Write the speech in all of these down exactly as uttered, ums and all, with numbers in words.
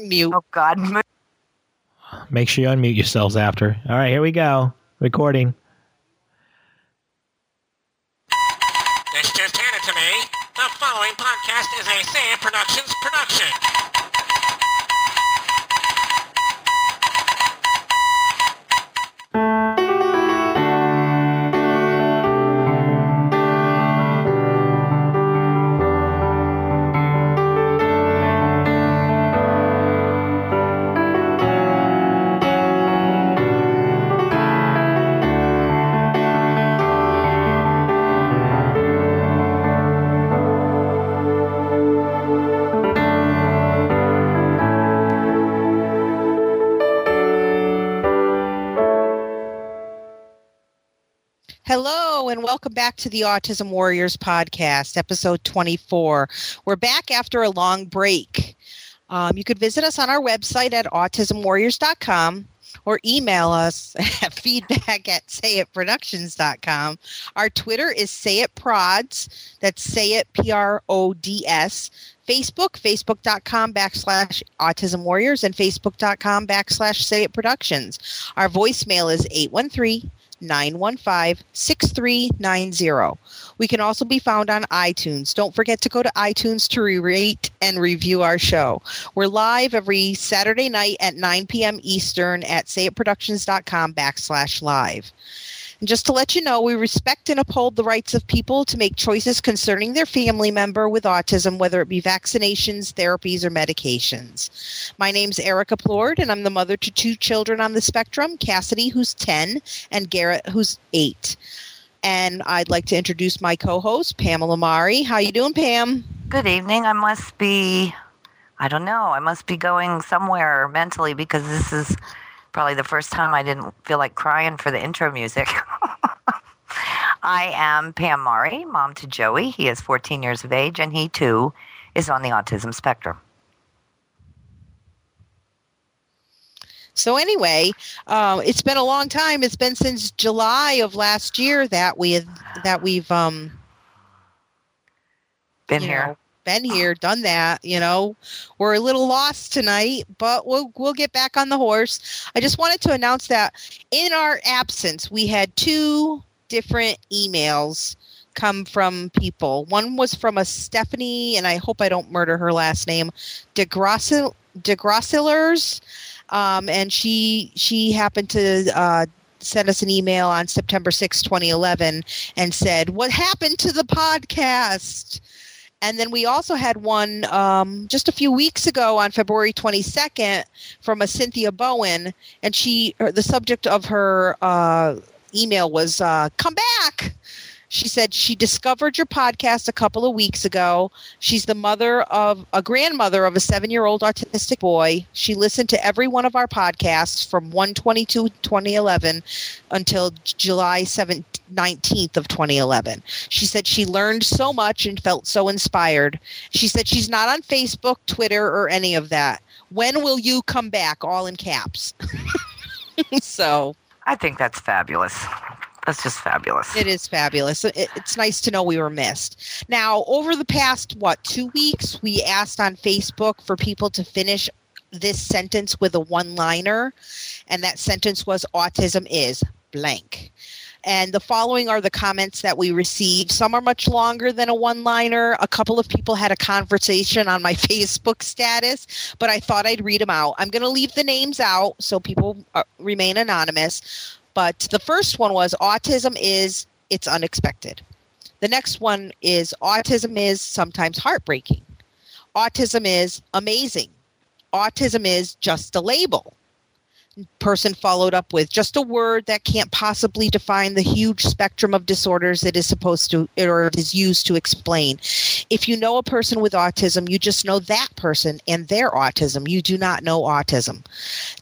Mute. Oh, God. Make sure you unmute yourselves after. All right, here we go. Recording. This just handed to me. The following podcast is a SayItProductions production. Welcome back to the Autism Warriors podcast, episode twenty-four. We're back after a long break. Um, you could visit us on our website at autism warriors dot com or email us at feedback at say it productions dot com. Our Twitter is SayItProds. That's SayIt, P R O D S. Facebook, facebook.com backslash Autism Warriors and facebook.com backslash SayItProductions. Our voicemail is eight one three, nine one five, six three nine zero. We can also be found on iTunes. Don't forget to go to iTunes to rate and review our show. We're live every Saturday night at nine p.m. Eastern at sayitproductions.com backslash live. And just to let you know, we respect and uphold the rights of people to make choices concerning their family member with autism, whether it be vaccinations, therapies, or medications. My name's Erica Plourd, and I'm the mother to two children on the spectrum, Cassidy, who's ten, and Garrett, who's eight. And I'd like to introduce my co-host, Pamela Mari. How you doing, Pam? Good evening. I must be, I don't know, I must be going somewhere mentally because this is probably the first time I didn't feel like crying for the intro music. I am Pam Mari, mom to Joey. He is fourteen years of age, and he, too, is on the autism spectrum. So anyway, uh, it's been a long time. It's been since July of last year that, we had, that we've um, been here. Know, been here, done that, you know. We're a little lost tonight, but we'll we'll get back on the horse. I just wanted to announce that in our absence, we had two different emails come from people. One was from a Stephanie, and I hope I don't murder her last name, DeGrossel, DeGrosselers, um, and she she happened to uh, sent us an email on September sixth, twenty eleven, and said, "What happened to the podcast?" And then we also had one um, just a few weeks ago on February twenty-second from a Cynthia Bowen. And she, her, the subject of her uh, email was, uh, "Come back." She said she discovered your podcast a couple of weeks ago. She's the mother of a grandmother of a seven-year-old autistic boy. She listened to every one of our podcasts from one twenty-two, twenty eleven until July nineteenth of twenty eleven. She said she learned so much and felt so inspired. She said she's not on Facebook, Twitter, or any of that. "When will you come back?" All in caps. So I think that's fabulous. That's just fabulous. It is fabulous. It, it's nice to know we were missed. Now, over the past, what, two weeks, we asked on Facebook for people to finish this sentence with a one-liner, and that sentence was, "Autism is blank." And the following are the comments that we received. Some are much longer than a one-liner. A couple of people had a conversation on my Facebook status, but I thought I'd read them out. I'm going to leave the names out so people uh, remain anonymous. But the first one was, "Autism is, it's unexpected." The next one is, "Autism is sometimes heartbreaking." "Autism is amazing." "Autism is just a label." Person followed up with, "Just a word that can't possibly define the huge spectrum of disorders it is supposed to, or it is used to explain. If you know a person with autism, you just know that person and their autism. You do not know autism."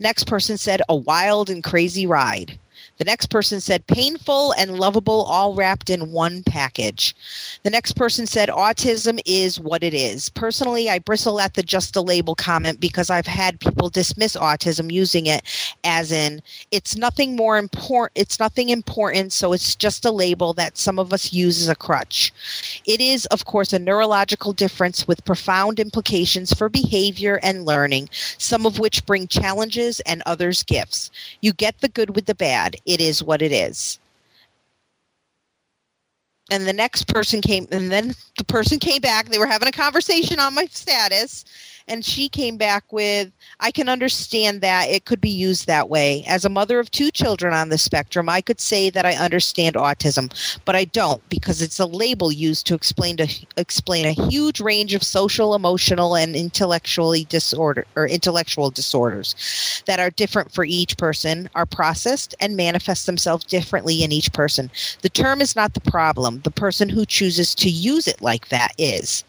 Next person said, "A wild and crazy ride." The next person said, "Painful and lovable, all wrapped in one package." The next person said, "Autism is what it is. Personally, I bristle at the just a label comment because I've had people dismiss autism using it as in it's nothing more important, it's nothing important, so it's just a label that some of us use as a crutch. It is, of course, a neurological difference with profound implications for behavior and learning, some of which bring challenges and others gifts. You get the good with the bad. It is what it is. And the next person came, and then the person came back. They were having a conversation on my status, and she came back with, I can understand that it could be used that way. As a mother of two children on the spectrum, I could say that I understand autism, but I don't, because it's a label used to explain to explain a huge range of social, emotional, and intellectually disorder or intellectual disorders that are different for each person, are processed, and manifest themselves differently in each person. The term is not the problem. The person who chooses to use it like that is.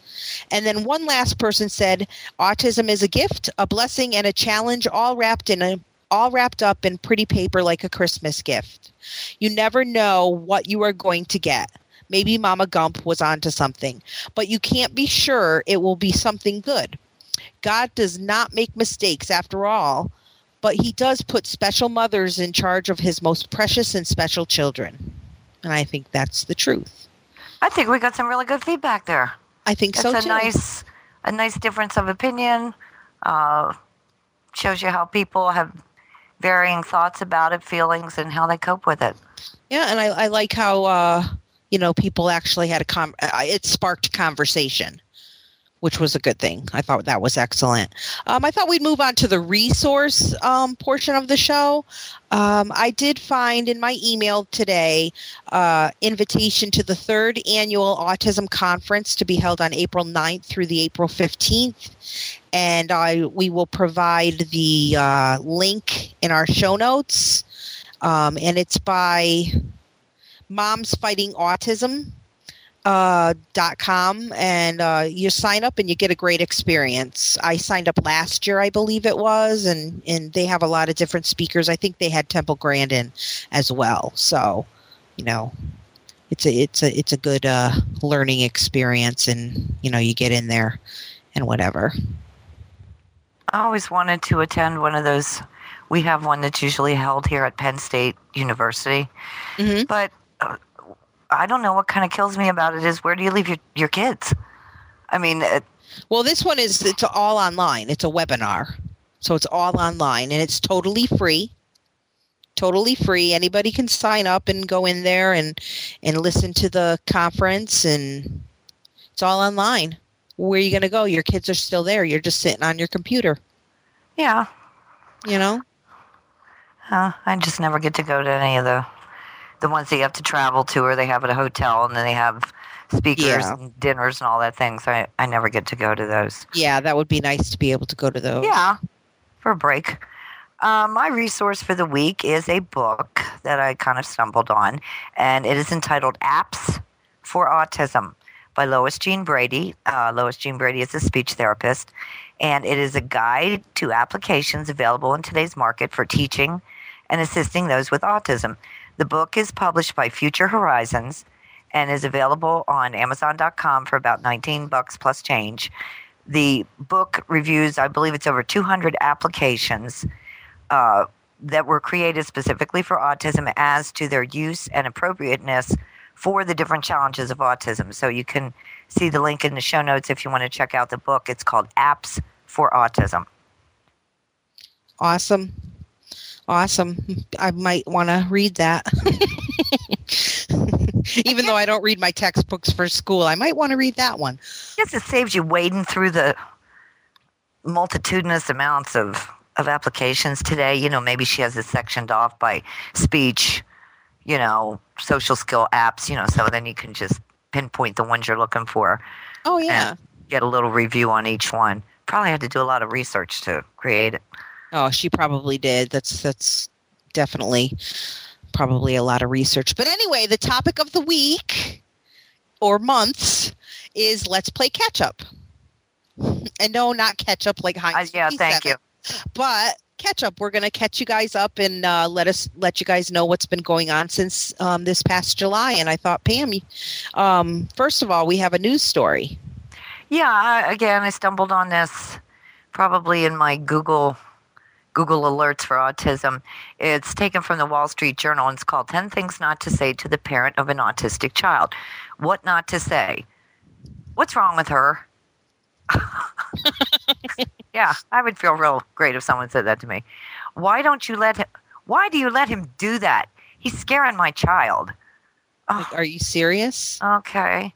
And then one last person said, autism is a gift, a blessing, and a challenge, all wrapped in a, all wrapped up in pretty paper like a Christmas gift. You never know what you are going to get. Maybe Mama Gump was onto something, but you can't be sure it will be something good. God does not make mistakes after all, but he does put special mothers in charge of his most precious and special children. And I think that's the truth. I think we got some really good feedback there. I think so too. It's a nice, a nice difference of opinion. Uh, shows you how people have varying thoughts about it, feelings, and how they cope with it. Yeah, and I, I like how uh, you know, people actually had a com. It sparked conversation, which was a good thing. I thought that was excellent. Um, I thought we'd move on to the resource um, portion of the show. Um, I did find in my email today uh, invitation to the third annual autism conference to be held on April ninth through the April fifteenth. And I we will provide the uh, link in our show notes. Um, and it's by Moms Fighting Autism. Uh, dot com and uh, you sign up and you get a great experience. I signed up last year, I believe it was, and, and they have a lot of different speakers. I think they had Temple Grandin as well. So, you know, it's a it's a it's a good uh, learning experience, and you know, you get in there and whatever. I always wanted to attend one of those. We have one that's usually held here at Penn State University, mm-hmm. but. Uh, I don't know what kind of kills me about it is, where do you leave your, your kids? I mean, it, well, this one is, it's all online. It's a webinar. So it's all online and it's totally free, totally free. Anybody can sign up and go in there and, and listen to the conference, and it's all online. Where are you going to go? Your kids are still there. You're just sitting on your computer. Yeah. You know, uh, I just never get to go to any of the The ones that you have to travel to, or they have at a hotel, and then they have speakers yeah. and dinners and all that thing. So I, I never get to go to those. Yeah, that would be nice to be able to go to those. Yeah, for a break. Uh, my resource for the week is a book that I kind of stumbled on, and it is entitled Apps for Autism by Lois Jean Brady. Uh, Lois Jean Brady is a speech therapist, and it is a guide to applications available in today's market for teaching and assisting those with autism. The book is published by Future Horizons and is available on Amazon dot com for about nineteen bucks plus change. The book reviews, I believe it's over two hundred applications uh, that were created specifically for autism as to their use and appropriateness for the different challenges of autism. So you can see the link in the show notes if you want to check out the book. It's called Apps for Autism. Awesome. Awesome. I might want to read that. Even though I don't read my textbooks for school, I might want to read that one. I guess it saves you wading through the multitudinous amounts of, of applications today. You know, maybe she has it sectioned off by speech, you know, social skill apps, you know, so then you can just pinpoint the ones you're looking for. Oh, yeah. And get a little review on each one. Probably had to do a lot of research to create it. Oh, she probably did. That's that's definitely probably a lot of research. But anyway, the topic of the week or months is let's play catch up. And no, not catch up like Heinz. Uh, yeah, thank you. But catch up. We're going to catch you guys up and uh, let us let you guys know what's been going on since um, this past July. And I thought, Pam, um, first of all, we have a news story. Yeah, I, again, I stumbled on this probably in my Google Google Alerts for Autism. It's taken from the Wall Street Journal, and it's called ten Things Not to Say to the Parent of an Autistic Child. What not to say? What's wrong with her? Yeah, I would feel real great if someone said that to me. Why don't you let him, why do you let him do that? He's scaring my child. Like, are you serious? Okay.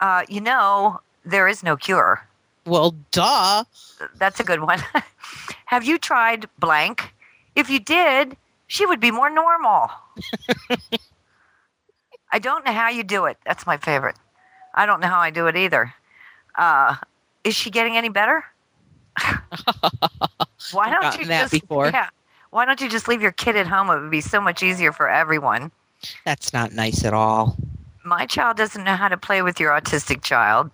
Uh, you know, there is no cure. Well, duh. That's a good one. Have you tried blank? If you did, she would be more normal. I don't know how you do it. That's my favorite. I don't know how I do it either. Uh, is she getting any better? Why don't I've you that just, before. Yeah, why don't you just leave your kid at home? It would be so much easier for everyone. That's not nice at all. My child doesn't know how to play with your autistic child.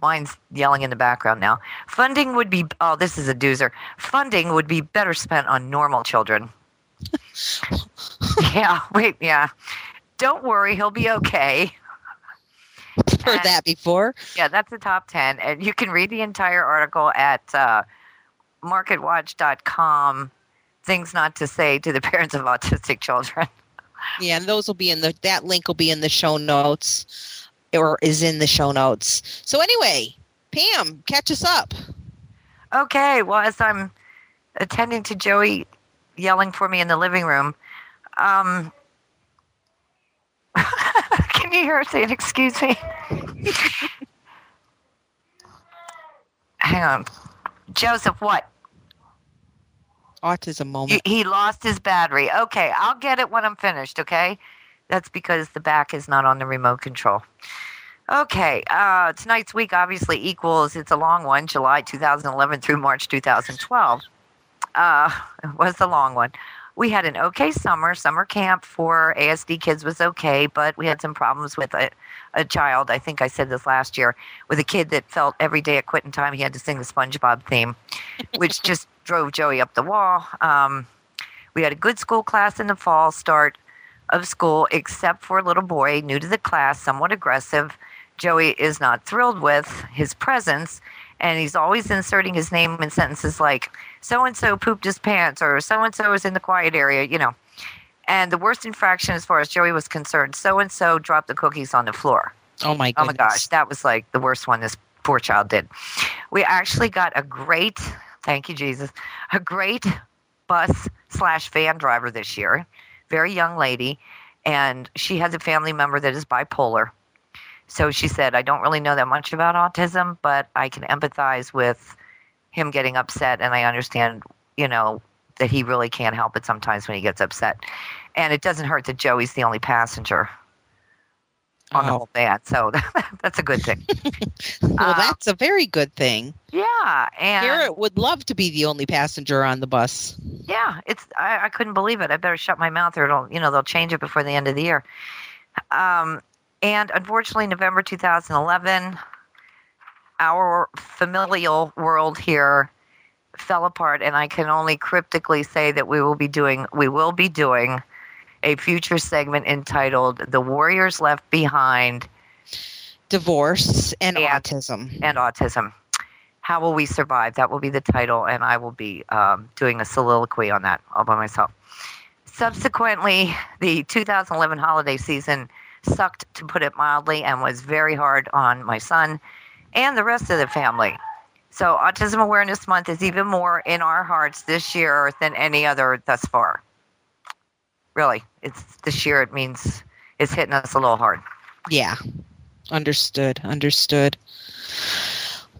Mine's yelling in the background now. Funding would be, oh, this is a doozer. Funding would be better spent on normal children. yeah, wait, yeah. Don't worry, he'll be okay. I've heard and, that before. Yeah, that's the top ten. And you can read the entire article at uh, market watch dot com. Things not to say to the parents of autistic children. Yeah, and those will be in the, that link will be in the show notes, or is in the show notes. So anyway, Pam, catch us up. Okay, well, as I'm attending to Joey yelling for me in the living room, um, can you hear her saying, excuse me? Hang on. Joseph, what? Autism moment. He lost his battery. Okay, I'll get it when I'm finished, okay? That's because the back is not on the remote control. Okay, uh, tonight's week obviously equals, it's a long one, July two thousand eleven through March two thousand twelve. Uh, it was a long one. We had an okay summer. Summer camp for A S D kids was okay, but we had some problems with a, a child. I think I said this last year, with a kid that felt every day at quitting time he had to sing the SpongeBob theme, which just drove Joey up the wall. Um, we had a good school class in the fall start of school, except for a little boy new to the class, somewhat aggressive. Joey is not thrilled with his presence, and he's always inserting his name in sentences like, so-and-so pooped his pants, or so-and-so is in the quiet area, you know. And the worst infraction as far as Joey was concerned, so-and-so dropped the cookies on the floor. Oh, my goodness. Oh, my gosh. That was like the worst one this poor child did. We actually got a great, thank you, Jesus, a great bus slash van driver this year, very young lady, and she has a family member that is bipolar. So she said, I don't really know that much about autism, but I can empathize with him getting upset, and I understand, you know, that he really can't help it sometimes when he gets upset. And it doesn't hurt that Joey's the only passenger on oh. the whole van. So that's a good thing. Well, um, that's a very good thing. Yeah. And Garrett would love to be the only passenger on the bus. Yeah. it's. I, I couldn't believe it. I better shut my mouth or it'll, you know, they'll change it before the end of the year. Um. And unfortunately, November two thousand eleven, our familial world here fell apart, and I can only cryptically say that we will be doing we will be doing a future segment entitled "The Warriors Left Behind: Divorce and, and Autism." And autism. How will we survive? That will be the title, and I will be um, doing a soliloquy on that all by myself. Subsequently, the two thousand eleven holiday season sucked, to put it mildly, and was very hard on my son and the rest of the family. So Autism Awareness Month is even more in our hearts this year than any other thus far. Really, it's this year. It means it's hitting us a little hard. Yeah. Understood. Understood.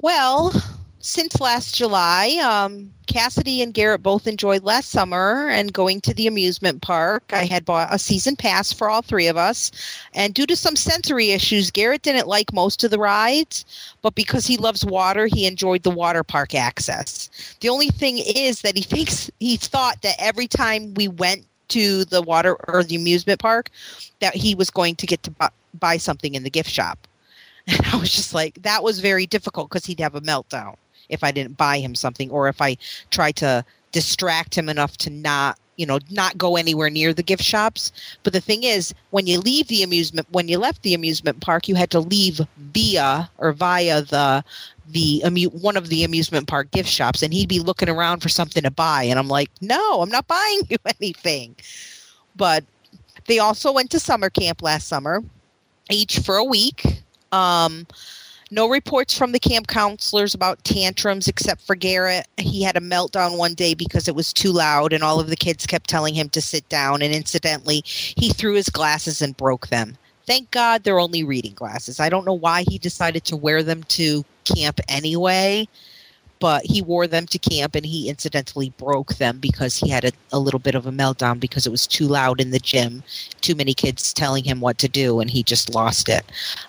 Well, since last July, um, Cassidy and Garrett both enjoyed last summer and going to the amusement park. I had bought a season pass for all three of us. And due to some sensory issues, Garrett didn't like most of the rides. But because he loves water, he enjoyed the water park access. The only thing is that he thinks he thought that every time we went to the water or the amusement park, that he was going to get to bu- buy something in the gift shop. And I was just like, that was very difficult because he'd have a meltdown if I didn't buy him something, or if I tried to distract him enough to not, you know, not go anywhere near the gift shops. But the thing is, when you leave the amusement, when you left the amusement park, you had to leave via or via the the amu- one of the amusement park gift shops, and he'd be looking around for something to buy. And I'm like, no, I'm not buying you anything. But they also went to summer camp last summer, each for a week. Um, no reports from the camp counselors about tantrums except for Garrett. He had a meltdown one day because it was too loud and all of the kids kept telling him to sit down. And incidentally, he threw his glasses and broke them. Thank God they're only reading glasses. I don't know why he decided to wear them to camp anyway, but he wore them to camp and he incidentally broke them because he had a, a little bit of a meltdown because it was too loud in the gym, too many kids telling him what to do, and he just lost it.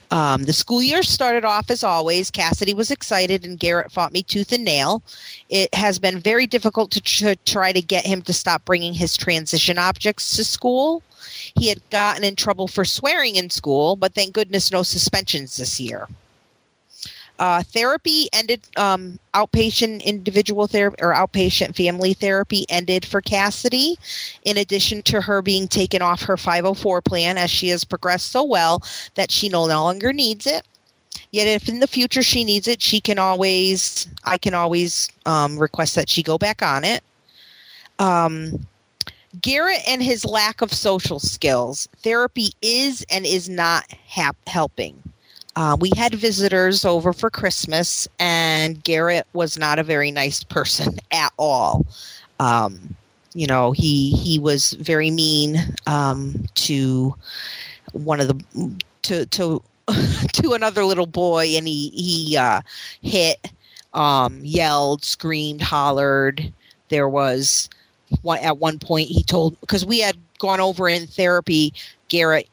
Um, the school year started off as always. Cassidy was excited and Garrett fought me tooth and nail. It has been very difficult to tr- try to get him to stop bringing his transition objects to school. He had gotten in trouble for swearing in school, but thank goodness no suspensions this year. Uh, therapy ended, um, outpatient individual therapy or outpatient family therapy ended for Cassidy. In addition to her being taken off her five oh four plan, as she has progressed so well that she no longer needs it. Yet if in the future she needs it, she can always, I can always um, request that she go back on it. Um, Garrett and his lack of social skills. Therapy is and is not ha- helping. Uh, we had visitors over for Christmas, and Garrett was not a very nice person at all. Um, you know, he he was very mean um, to one of the to to to another little boy, and he he uh, hit, um, yelled, screamed, hollered. There was one, at one point he told, because we had gone over in therapy, Garrett,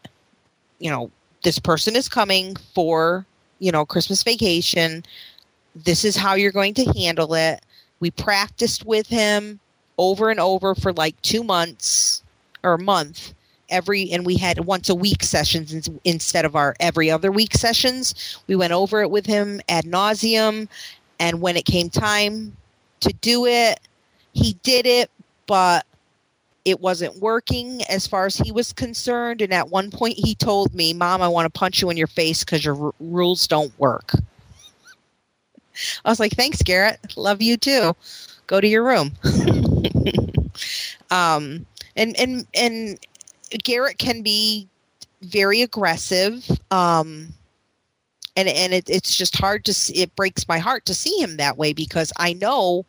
you know, this person is coming for, you know, Christmas vacation. This is how you're going to handle it. We practiced with him over and over for like two months or a month every, and we had once a week sessions instead of our every other week sessions. We went over it with him ad nauseum. And when it came time to do it, he did it, but it wasn't working as far as he was concerned. And at one point he told me, Mom, I want to punch you in your face because your r- rules don't work. I was like, thanks, Garrett. Love you too. Go to your room. um, and, and, and Garrett can be very aggressive. Um, and, and it, it's just hard to see. It breaks my heart to see him that way because I know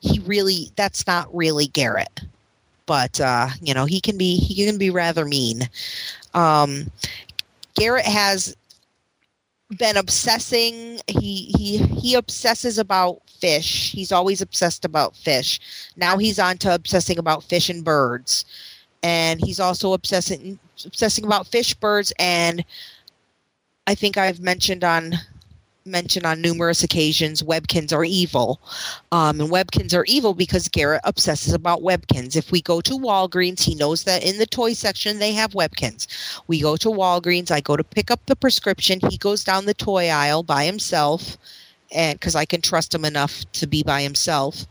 he really, that's not really Garrett. But, uh, you know, he can be he can be rather mean. Um, Garrett has been obsessing. He he he obsesses about fish. He's always obsessed about fish. Now he's on to obsessing about fish and birds. And he's also obsessing, obsessing about fish, birds. And I think I've mentioned on mentioned on numerous occasions, Webkinz are evil. Um, and Webkinz are evil because Garrett obsesses about Webkinz. If we go to Walgreens, he knows that in the toy section they have Webkinz. We go to Walgreens, I go to pick up the prescription. He goes down the toy aisle by himself, and because I can trust him enough to be by himself.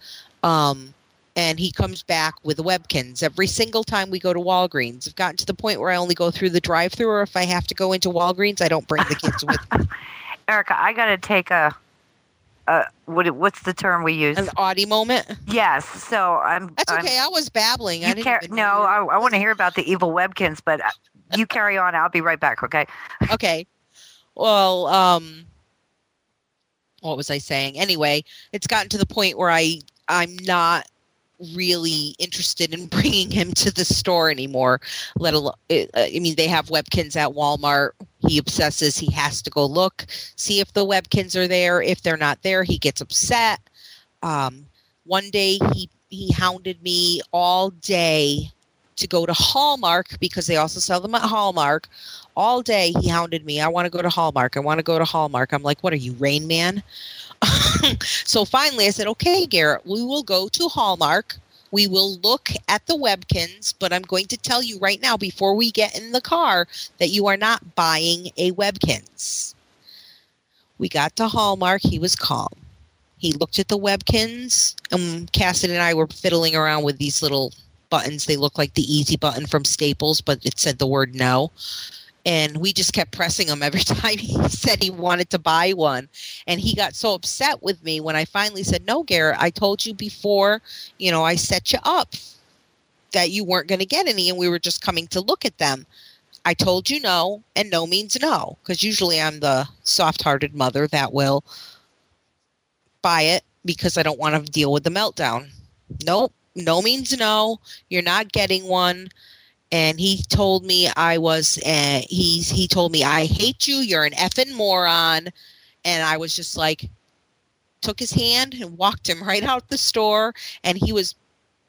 Um, and he comes back with Webkinz every single time we go to Walgreens. I've gotten to the point where I only go through the drive-thru, or if I have to go into Walgreens, I don't bring the kids with me. Erica, I got to take a, a what, what's the term we use? An Audi moment? Yes. So I'm. That's okay. I'm, I was babbling. You I didn't car- no, I, I want to hear about the evil Webkinz, but you carry on. I'll be right back. Okay. Okay. Well, um, what was I saying? Anyway, it's gotten to the point where I, I'm not really interested in bringing him to the store anymore. Let alone, I mean, they have Webkinz at Walmart. He obsesses. He has to go look, see if the Webkinz are there. If they're not there, he gets upset. Um, one day he he hounded me all day to go to Hallmark because they also sell them at Hallmark. All day he hounded me. I want to go to Hallmark. I want to go to Hallmark. I'm like, what are you, Rain Man? So finally I said, okay, Garrett, we will go to Hallmark. We will look at the Webkinz, but I'm going to tell you right now before we get in the car that you are not buying a Webkinz. We got to Hallmark. He was calm. He looked at the Webkinz, and Cassidy and I were fiddling around with these little buttons. They look like the easy button from Staples, but it said the word no. And we just kept pressing him every time he said he wanted to buy one. And he got so upset with me when I finally said, no, Garrett, I told you before, you know, I set you up that you weren't going to get any and we were just coming to look at them. I told you no, and no means no, because usually I'm the soft-hearted mother that will buy it because I don't want to deal with the meltdown. Nope, no means no. You're not getting one. And he told me I was, uh, he, he told me, I hate you, you're an effing moron. And I was just like, took his hand and walked him right out the store. And he was,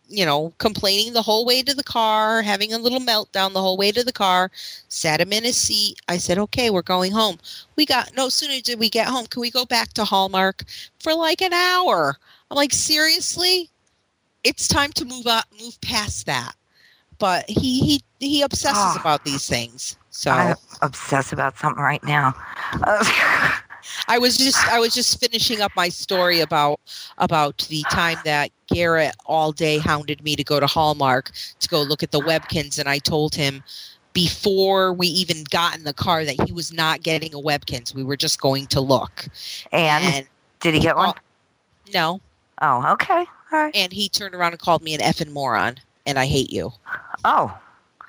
you know, complaining the whole way to the car, having a little meltdown the whole way to the car, sat him in his seat. I said, okay, we're going home. We got, no sooner did we get home, can we go back to Hallmark for like an hour? I'm like, seriously? It's time to move up, move past that. But he he, he obsesses oh, about these things. So I'm obsessed about something right now. Uh, I was just I was just finishing up my story about about the time that Garrett all day hounded me to go to Hallmark to go look at the Webkinz, and I told him before we even got in the car that he was not getting a Webkinz. We were just going to look. And, and did he get one? No. Oh, okay. All right. And he turned around and called me an effing moron. And I hate you. Oh.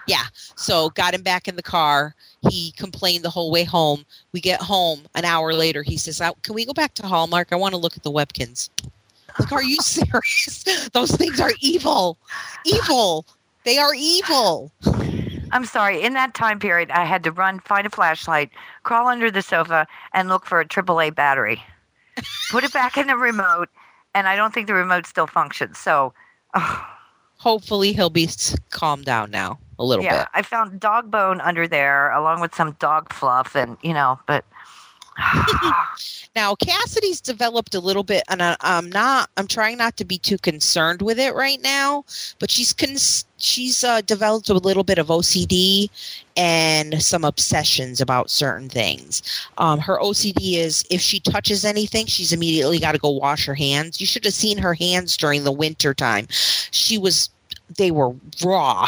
Yeah. So got him back in the car. He complained the whole way home. We get home an hour later. He says, can we go back to Hallmark? I want to look at the Webkinz. Like, are you serious? Those things are evil. Evil. They are evil. I'm sorry. In that time period, I had to run, find a flashlight, crawl under the sofa, and look for a triple A battery. Put it back in the remote, and I don't think the remote still functions. So, oh. Hopefully he'll be calmed down now a little yeah, bit. Yeah, I found dog bone under there along with some dog fluff and, you know, but. Now, Cassidy's developed a little bit, and I, I'm not, I'm trying not to be too concerned with it right now, but she's, cons- she's uh, developed a little bit of O C D and some obsessions about certain things. Um, her O C D is if she touches anything, she's immediately got to go wash her hands. You should have seen her hands during the winter time. She was, they were raw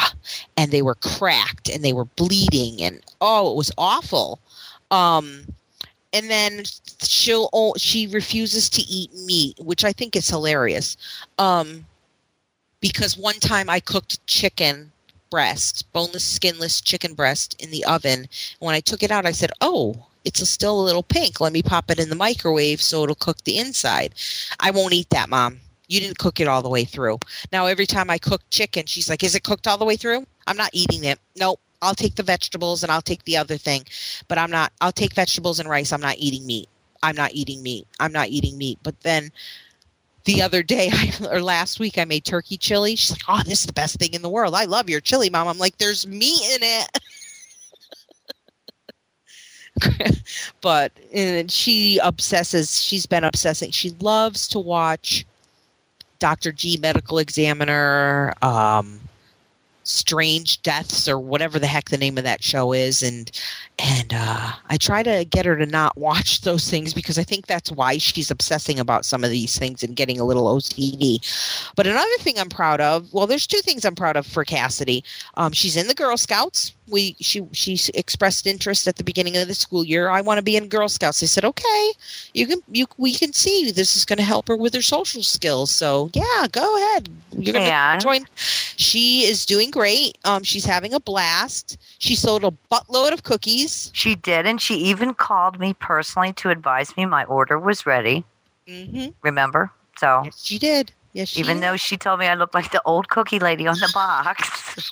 and they were cracked and they were bleeding and, oh, it was awful. Um, And then she'll she refuses to eat meat, which I think is hilarious, um, because one time I cooked chicken breast, boneless, skinless chicken breast in the oven. And when I took it out, I said, "Oh, it's a still a little pink. Let me pop it in the microwave so it'll cook the inside." I won't eat that, Mom. You didn't cook it all the way through. Now every time I cook chicken, she's like, "Is it cooked all the way through?" I'm not eating it. Nope. I'll take the vegetables and I'll take the other thing, but I'm not, I'll take vegetables and rice. I'm not eating meat. I'm not eating meat. I'm not eating meat. But then the other day or last week I made turkey chili. She's like, oh, this is the best thing in the world. I love your chili, Mom. I'm like, there's meat in it. But and she obsesses. She's been obsessing. She loves to watch Doctor G Medical Examiner, um, Strange Deaths or whatever the heck the name of that show is, and and uh, I try to get her to not watch those things because I think that's why she's obsessing about some of these things and getting a little O C D. But another thing I'm proud of, well, there's two things I'm proud of for Cassidy. Um, she's in the Girl Scouts. We she she expressed interest at the beginning of the school year. I want to be in Girl Scouts. I said, okay, you can you we can see this is going to help her with her social skills. So yeah, go ahead. You're going to yeah. join. She is doing great. Um, she's having a blast. She sold a buttload of cookies. She did, and she even called me personally to advise me my order was ready. Mm-hmm. Remember? So yes, she did. Yes, she even did. Though she told me I looked like the old cookie lady on the box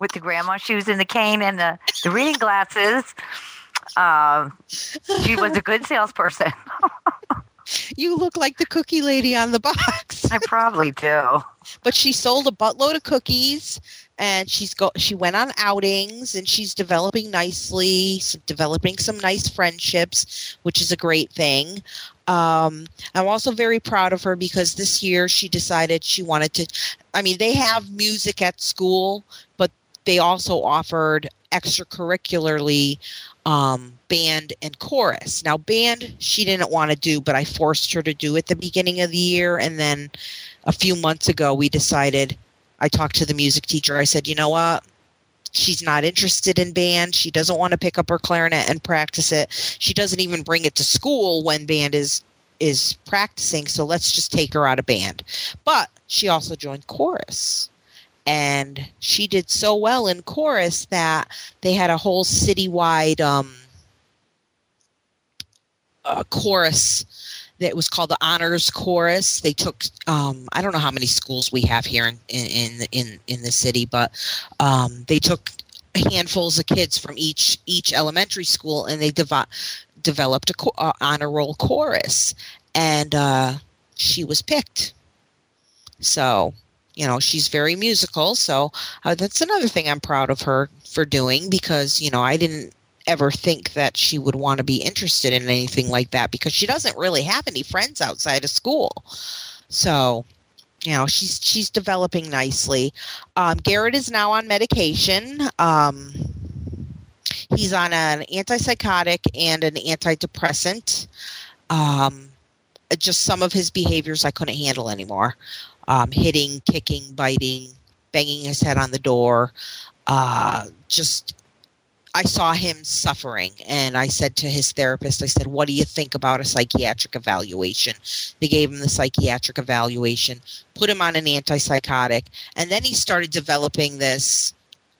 with the grandma shoes and the cane and the, the reading glasses. Um, she was a good salesperson. You look like the cookie lady on the box. I probably do. But she sold a buttload of cookies, and she's go. She went on outings, and she's developing nicely, developing some nice friendships, which is a great thing. Um, I'm also very proud of her because this year she decided she wanted to. I mean, they have music at school, but they also offered extracurricularly. Um, band and chorus. Now, band she didn't want to do, but I forced her to do at the beginning of the year. And then a few months ago, we decided, I talked to the music teacher. I said, you know what? she's not interested in band. She doesn't want to pick up her clarinet and practice it. She doesn't even bring it to school when band is is practicing. So let's just take her out of band. But she also joined chorus. And she did so well in chorus that they had a whole citywide um, uh, chorus that was called the Honors Chorus. They took, um, I don't know how many schools we have here in in in, in the city, but um, they took handfuls of kids from each each elementary school, and they devo- developed a co- uh, honor roll chorus. And uh, she was picked. So, you know, she's very musical. So uh, that's another thing I'm proud of her for doing, because, you know, I didn't ever think that she would want to be interested in anything like that, because she doesn't really have any friends outside of school. So, you know, she's she's developing nicely. Um, Garrett is now on medication. Um, he's on an antipsychotic and an antidepressant. Um, just some of his behaviors I couldn't handle anymore. Um, hitting, kicking, biting, banging his head on the door, uh, just... I saw him suffering, and I said to his therapist, I said, what do you think about a psychiatric evaluation? They gave him the psychiatric evaluation, put him on an antipsychotic, and then he started developing this,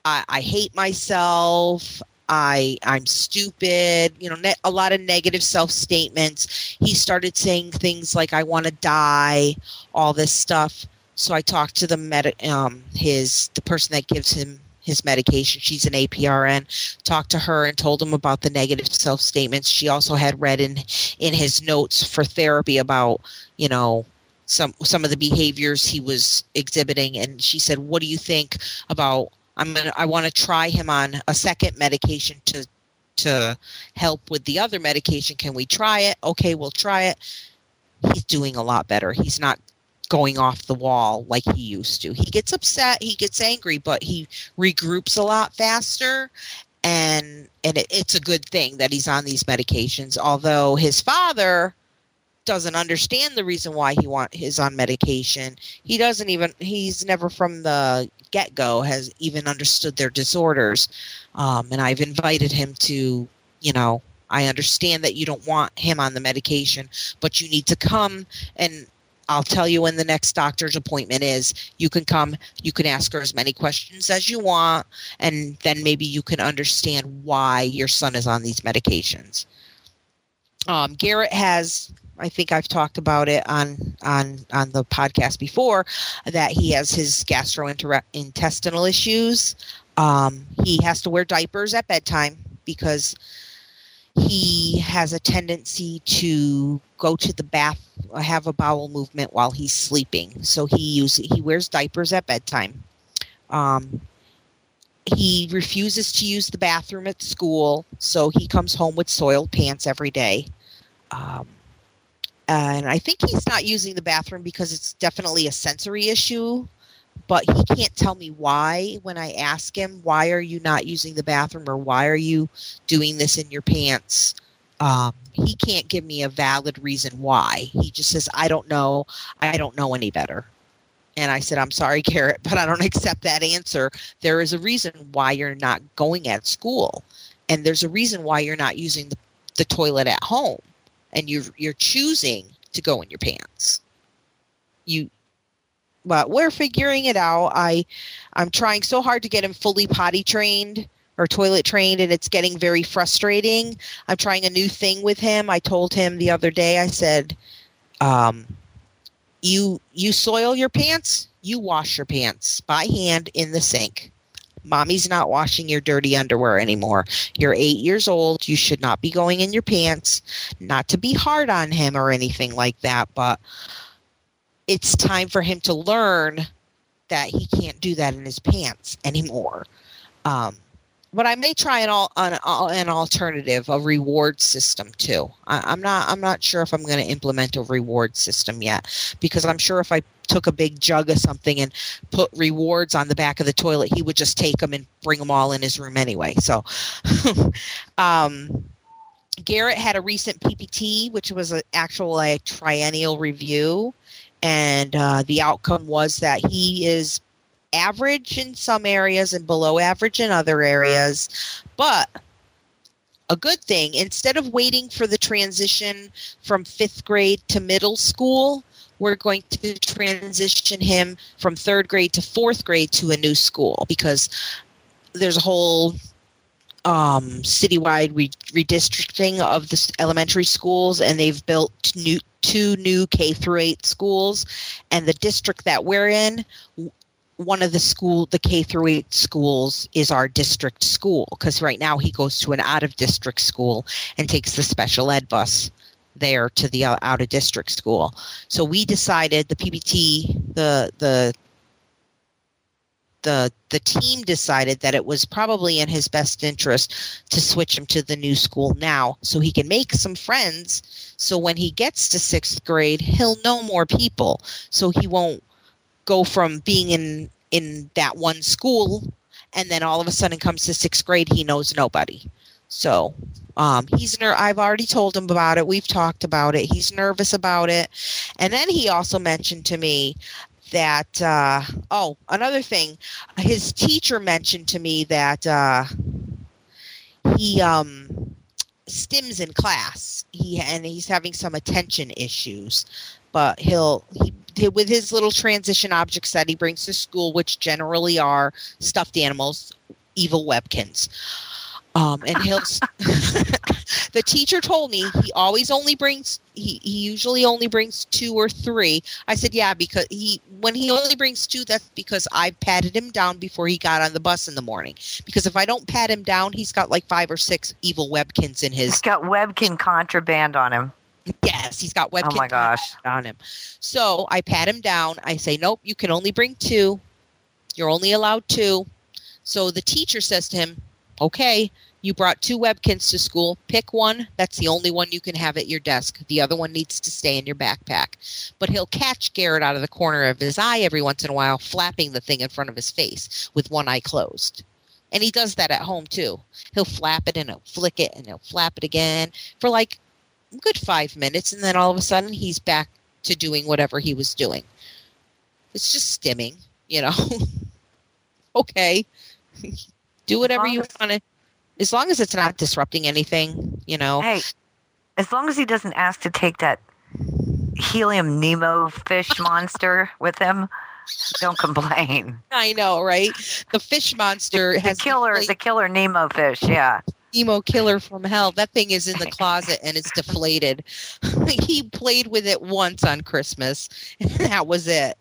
I, I hate myself, I, I'm stupid, you know, ne- a lot of negative self-statements. He started saying things like, I want to die, all this stuff. So I talked to the med- um, his the person that gives him his medication. She's an A P R N. Talked to her and told him about the negative self-statements. She also had read in in his notes for therapy about, you know, some some of the behaviors he was exhibiting. And she said, what do you think about, I'm gonna, I want to try him on a second medication to to help with the other medication. Can we try it? Okay, we'll try it. He's doing a lot better. He's not going off the wall like he used to. He gets upset, he gets angry, but he regroups a lot faster, and and it, it's a good thing that he's on these medications, although his father doesn't understand the reason why he want is on medication. He doesn't even, he's never from the get-go has even understood their disorders. Um, and I've invited him to, you know, I understand that you don't want him on the medication, but you need to come and I'll tell you when the next doctor's appointment is. You can come, you can ask her as many questions as you want, and then maybe you can understand why your son is on these medications. Um, Garrett has, I think I've talked about it on, on, on the podcast before, that he has his gastrointestinal issues. Um, he has to wear diapers at bedtime because he has a tendency to go to the bath, have a bowel movement while he's sleeping. So he uses, he wears diapers at bedtime. Um, he refuses to use the bathroom at school, so he comes home with soiled pants every day. Um, and I think he's not using the bathroom because it's definitely a sensory issue, but he can't tell me why. When I ask him, why are you not using the bathroom, or why are you doing this in your pants? Um, he can't give me a valid reason why. He just says, I don't know. I don't know any better. And I said, I'm sorry, Garrett, but I don't accept that answer. There is a reason why you're not going at school. And there's a reason why you're not using the, the toilet at home. And you're, you're choosing to go in your pants. You... But we're figuring it out. I, I'm trying so hard to get him fully potty trained or toilet trained, and it's getting very frustrating. I'm trying a new thing with him. I told him the other day, I said, um, you you soil your pants, you wash your pants by hand in the sink. Mommy's not washing your dirty underwear anymore. You're eight years old. You should not be going in your pants. Not to be hard on him or anything like that, but it's time for him to learn that he can't do that in his pants anymore. Um, but I may try an all an, an alternative, a reward system too. I, I'm not I'm not sure if I'm going to implement a reward system yet, because I'm sure if I took a big jug of something and put rewards on the back of the toilet, he would just take them and bring them all in his room anyway. So, um, Garrett had a recent P P T, which was an actual like triennial review. And uh, the outcome was that he is average in some areas and below average in other areas. But a good thing, instead of waiting for the transition from fifth grade to middle school, we're going to transition him from third grade to fourth grade to a new school, because there's a whole um, citywide re- redistricting of the elementary schools, and they've built new, two new K through eight schools. And the district that we're in, one of the school, the K through eight schools, is our district school, because right now he goes to an out of district school and takes the special ed bus there to the out of district school. So we decided, the P B T, the the the the team decided that it was probably in his best interest to switch him to the new school now, so he can make some friends. So when he gets to sixth grade, he'll know more people. So he won't go from being in in that one school, and then all of a sudden comes to sixth grade, he knows nobody. So um, he's ner- I've already told him about it. We've talked about it. He's nervous about it. And then he also mentioned to me that uh, oh, another thing, his teacher mentioned to me that uh, he um, stims in class. He and he's having some attention issues, but he'll he. with his little transition objects that he brings to school, which generally are stuffed animals, evil Webkinz. Um, and he'll, the teacher told me he always only brings, he, he usually only brings two or three. I said, yeah, because he, when he only brings two, that's because I patted him down before he got on the bus in the morning. Because if I don't pat him down, he's got like five or six evil Webkinz in his. He's got Webkin contraband on him. Yes, he's got Webkinz oh my gosh. on him. So I pat him down. I say, nope, you can only bring two. You're only allowed two. So the teacher says to him, okay, you brought two Webkinz to school. Pick one. That's the only one you can have at your desk. The other one needs to stay in your backpack. But he'll catch Garrett out of the corner of his eye every once in a while, flapping the thing in front of his face with one eye closed. And he does that at home too. He'll flap it and he'll flick it and he'll flap it again for like good five minutes, and then all of a sudden he's back to doing whatever he was doing. It's just stimming, you know. Okay. Do whatever you want to, as long as it's not disrupting anything, you know. Hey, as long as he doesn't ask to take that helium Nemo fish monster with him, don't complain. I know, right? The fish monster the, has the killer, the killer Nemo fish, yeah. Emo killer from hell. That thing is in the closet and it's deflated. He played with it once on Christmas, and that was it.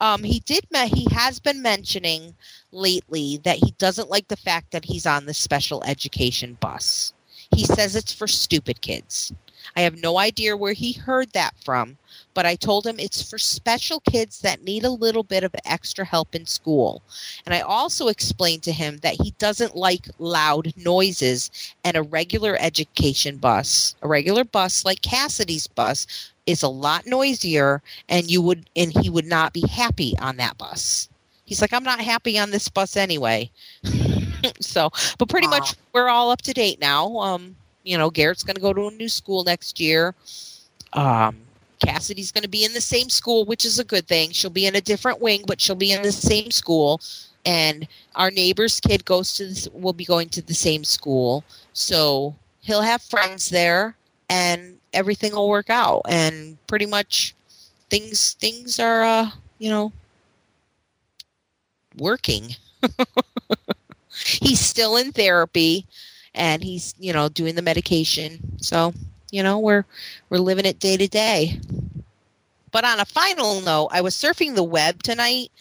Um, he did. Me- he has been mentioning lately that he doesn't like the fact that he's on the special education bus. He says it's for stupid kids. I have no idea where he heard that from, but I told him it's for special kids that need a little bit of extra help in school. And I also explained to him that he doesn't like loud noises, and a regular education bus, a regular bus like Cassidy's bus, is a lot noisier, and you would, and he would not be happy on that bus. He's like, I'm not happy on this bus anyway. So, but pretty wow. much we're all up to date now. Um, You know, Garrett's going to go to a new school next year. Um, Cassidy's going to be in the same school, which is a good thing. She'll be in a different wing, but she'll be in the same school. And our neighbor's kid goes to this, will be going to the same school. So he'll have friends there, and everything will work out. And pretty much things things are, uh, you know, working. He's still in therapy. And he's, you know, doing the medication. So, you know, we're we're living it day to day. But on a final note, I was surfing the web tonight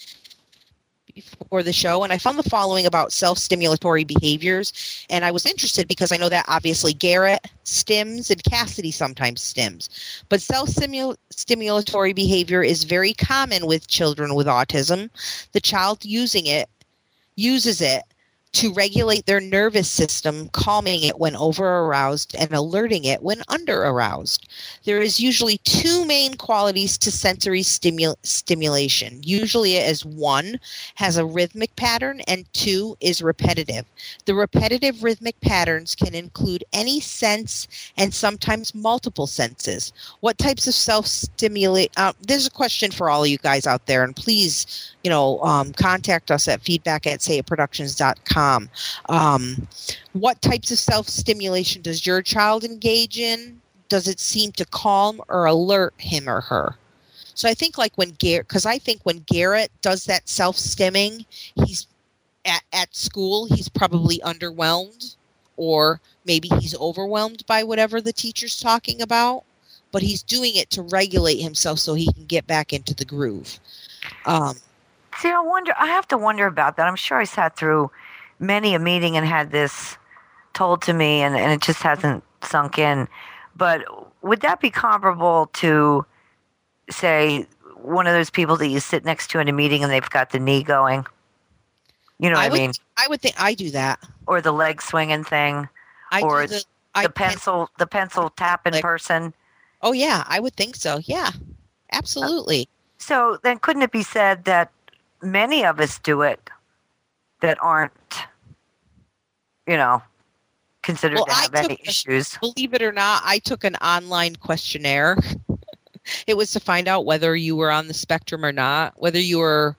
before the show, and I found the following about self-stimulatory behaviors. And I was interested because I know that obviously Garrett stims and Cassidy sometimes stims. But self-stimulatory behavior is very common with children with autism. The child using it, uses it to regulate their nervous system, calming it when over-aroused and alerting it when under-aroused. There is usually two main qualities to sensory stimu- stimulation. Usually it is one, has a rhythmic pattern, and two, is repetitive. The repetitive rhythmic patterns can include any sense and sometimes multiple senses. What types of self-stimulate? Uh, there's a question for all of you guys out there, and please, you know, um, contact us at feedback at say it productions dot com. Um, what types of self-stimulation does your child engage in? Does it seem to calm or alert him or her? So I think like when Garrett, because I think when Garrett does that self-stimming, he's at, at school, he's probably underwhelmed, or maybe he's overwhelmed by whatever the teacher's talking about, but he's doing it to regulate himself so he can get back into the groove. Um, See, I wonder, I have to wonder about that. I'm sure I sat through many a meeting and had this told to me, and, and it just hasn't sunk in. But would that be comparable to, say, one of those people that you sit next to in a meeting and they've got the knee going? You know what I, I would, mean? I would think I do that. Or the leg swinging thing. I or do the, the I pencil pen- the pencil tapping like, person. Oh, yeah. I would think so. Yeah, absolutely. Uh, so then couldn't it be said that many of us do it that aren't, you know, considered well, to have any a, issues? Believe it or not, I took an online questionnaire. It was to find out whether you were on the spectrum or not, whether you were,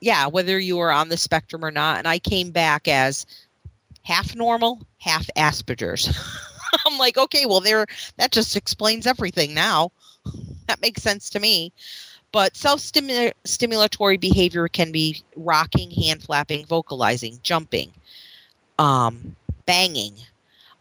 yeah, whether you were on the spectrum or not. And I came back as half normal, half Asperger's. I'm like, okay, well, there, that just explains everything now. That makes sense to me. But self-stimulatory behavior can be rocking, hand flapping, vocalizing, jumping, um, banging.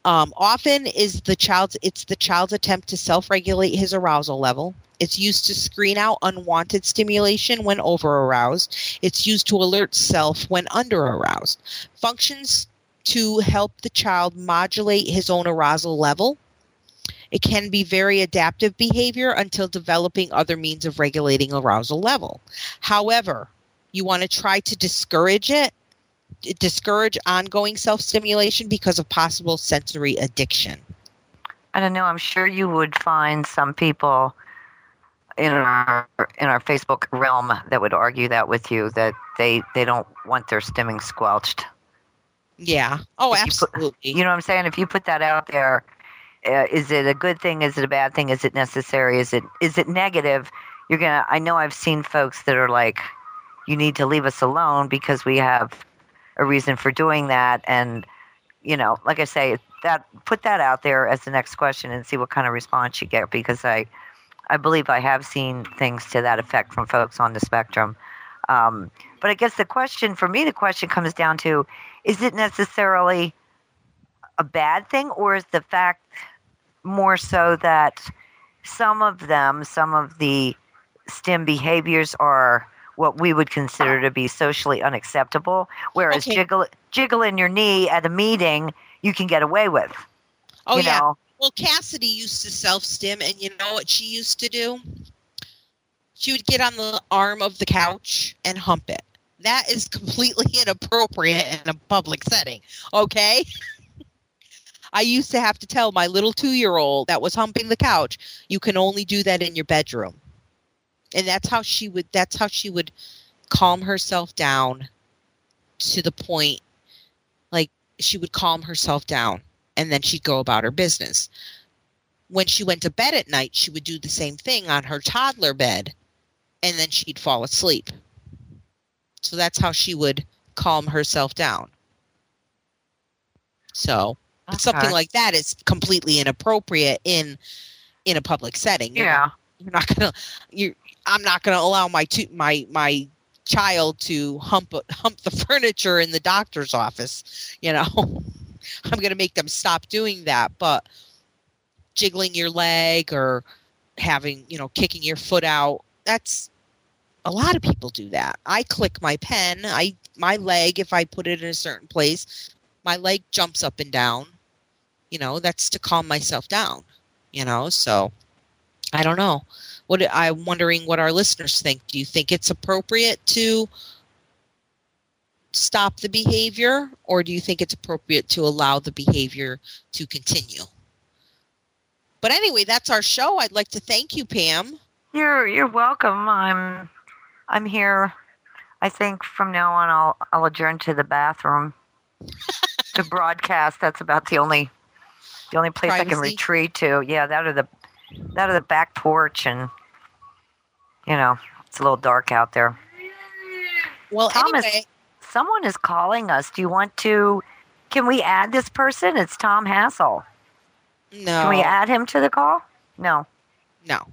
Um, often is the child's it's the child's attempt to self-regulate his arousal level. It's used to screen out unwanted stimulation when over-aroused. It's used to alert self when under-aroused. Functions to help the child modulate his own arousal level. It can be very adaptive behavior until developing other means of regulating arousal level. However, you want to try to discourage it. Discourage ongoing self-stimulation because of possible sensory addiction. I don't know. I'm sure you would find some people in our in our Facebook realm that would argue that with you, that they, they don't want their stimming squelched. Yeah. Oh, absolutely. You, put, you know what I'm saying? If you put that out there, uh, is it a good thing? Is it a bad thing? Is it necessary? Is it is it negative? You're gonna. I know I've seen folks that are like, you need to leave us alone because we have a reason for doing that. And, you know, like I say, that put that out there as the next question and see what kind of response you get, because I I believe I have seen things to that effect from folks on the spectrum. Um, but I guess the question for me, the question comes down to, is it necessarily a bad thing, or is the fact more so that some of them, some of the STEM behaviors are what we would consider to be socially unacceptable, whereas okay. jiggle, jiggling your knee at a meeting, you can get away with. Oh, you yeah. know? Well, Cassidy used to self-stim, and you know what she used to do? She would get on the arm of the couch and hump it. That is completely inappropriate in a public setting, okay? I used to have to tell my little two-year-old that was humping the couch, you can only do that in your bedroom. And that's how she would. That's how she would calm herself down to the point, like she would calm herself down, and then she'd go about her business. When she went to bed at night, she would do the same thing on her toddler bed, and then she'd fall asleep. So that's how she would calm herself down. So okay. something like that is completely inappropriate in in a public setting. Yeah, you're not gonna you. I'm not going to allow my to, my my child to hump hump the furniture in the doctor's office. You know, I'm going to make them stop doing that. But jiggling your leg or having, you know, kicking your foot out, that's a lot of people do that. I click my pen. I my leg, if I put it in a certain place, my leg jumps up and down. You know, that's to calm myself down, you know, so I don't know. What I'm wondering what our listeners think. Do you think it's appropriate to stop the behavior, or do you think it's appropriate to allow the behavior to continue? But anyway, that's our show. I'd like to thank you, Pam. You're you're welcome. I'm I'm here. I think from now on I'll I'll adjourn to the bathroom to broadcast. That's about the only the only place Privacy. I can retreat to. Yeah, that or the that or the back porch, and you know, it's a little dark out there. Well, Thomas, anyway, someone is calling us. Do you want to? Can we add this person? It's Tom Hassel. No. Can we add him to the call? No. No.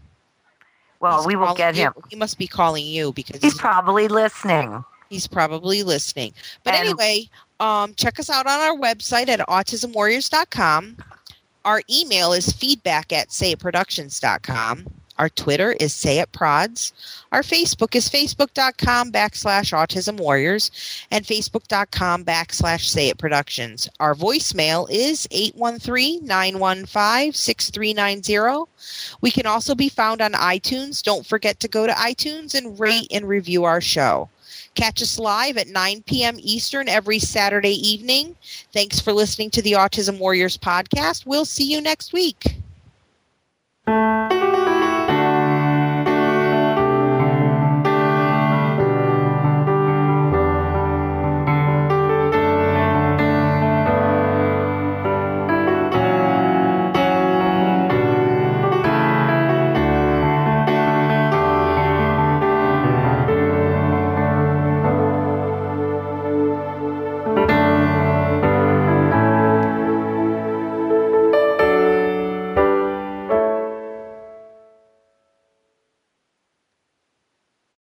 Well, he's we will get you. him. He must be calling you because he's, he's probably listening. He's probably listening. But and anyway, um, check us out on our website at autism warriors dot com. Our email is feedback at say it productions dot com. Our Twitter is SayItProds. Our Facebook is facebook.com backslash Autism Warriors and facebook.com backslash SayItProductions. Our voicemail is eight one three, nine one five, six three nine zero. We can also be found on iTunes. Don't forget to go to iTunes and rate and review our show. Catch us live at nine p.m. Eastern every Saturday evening. Thanks for listening to the Autism Warriors podcast. We'll see you next week.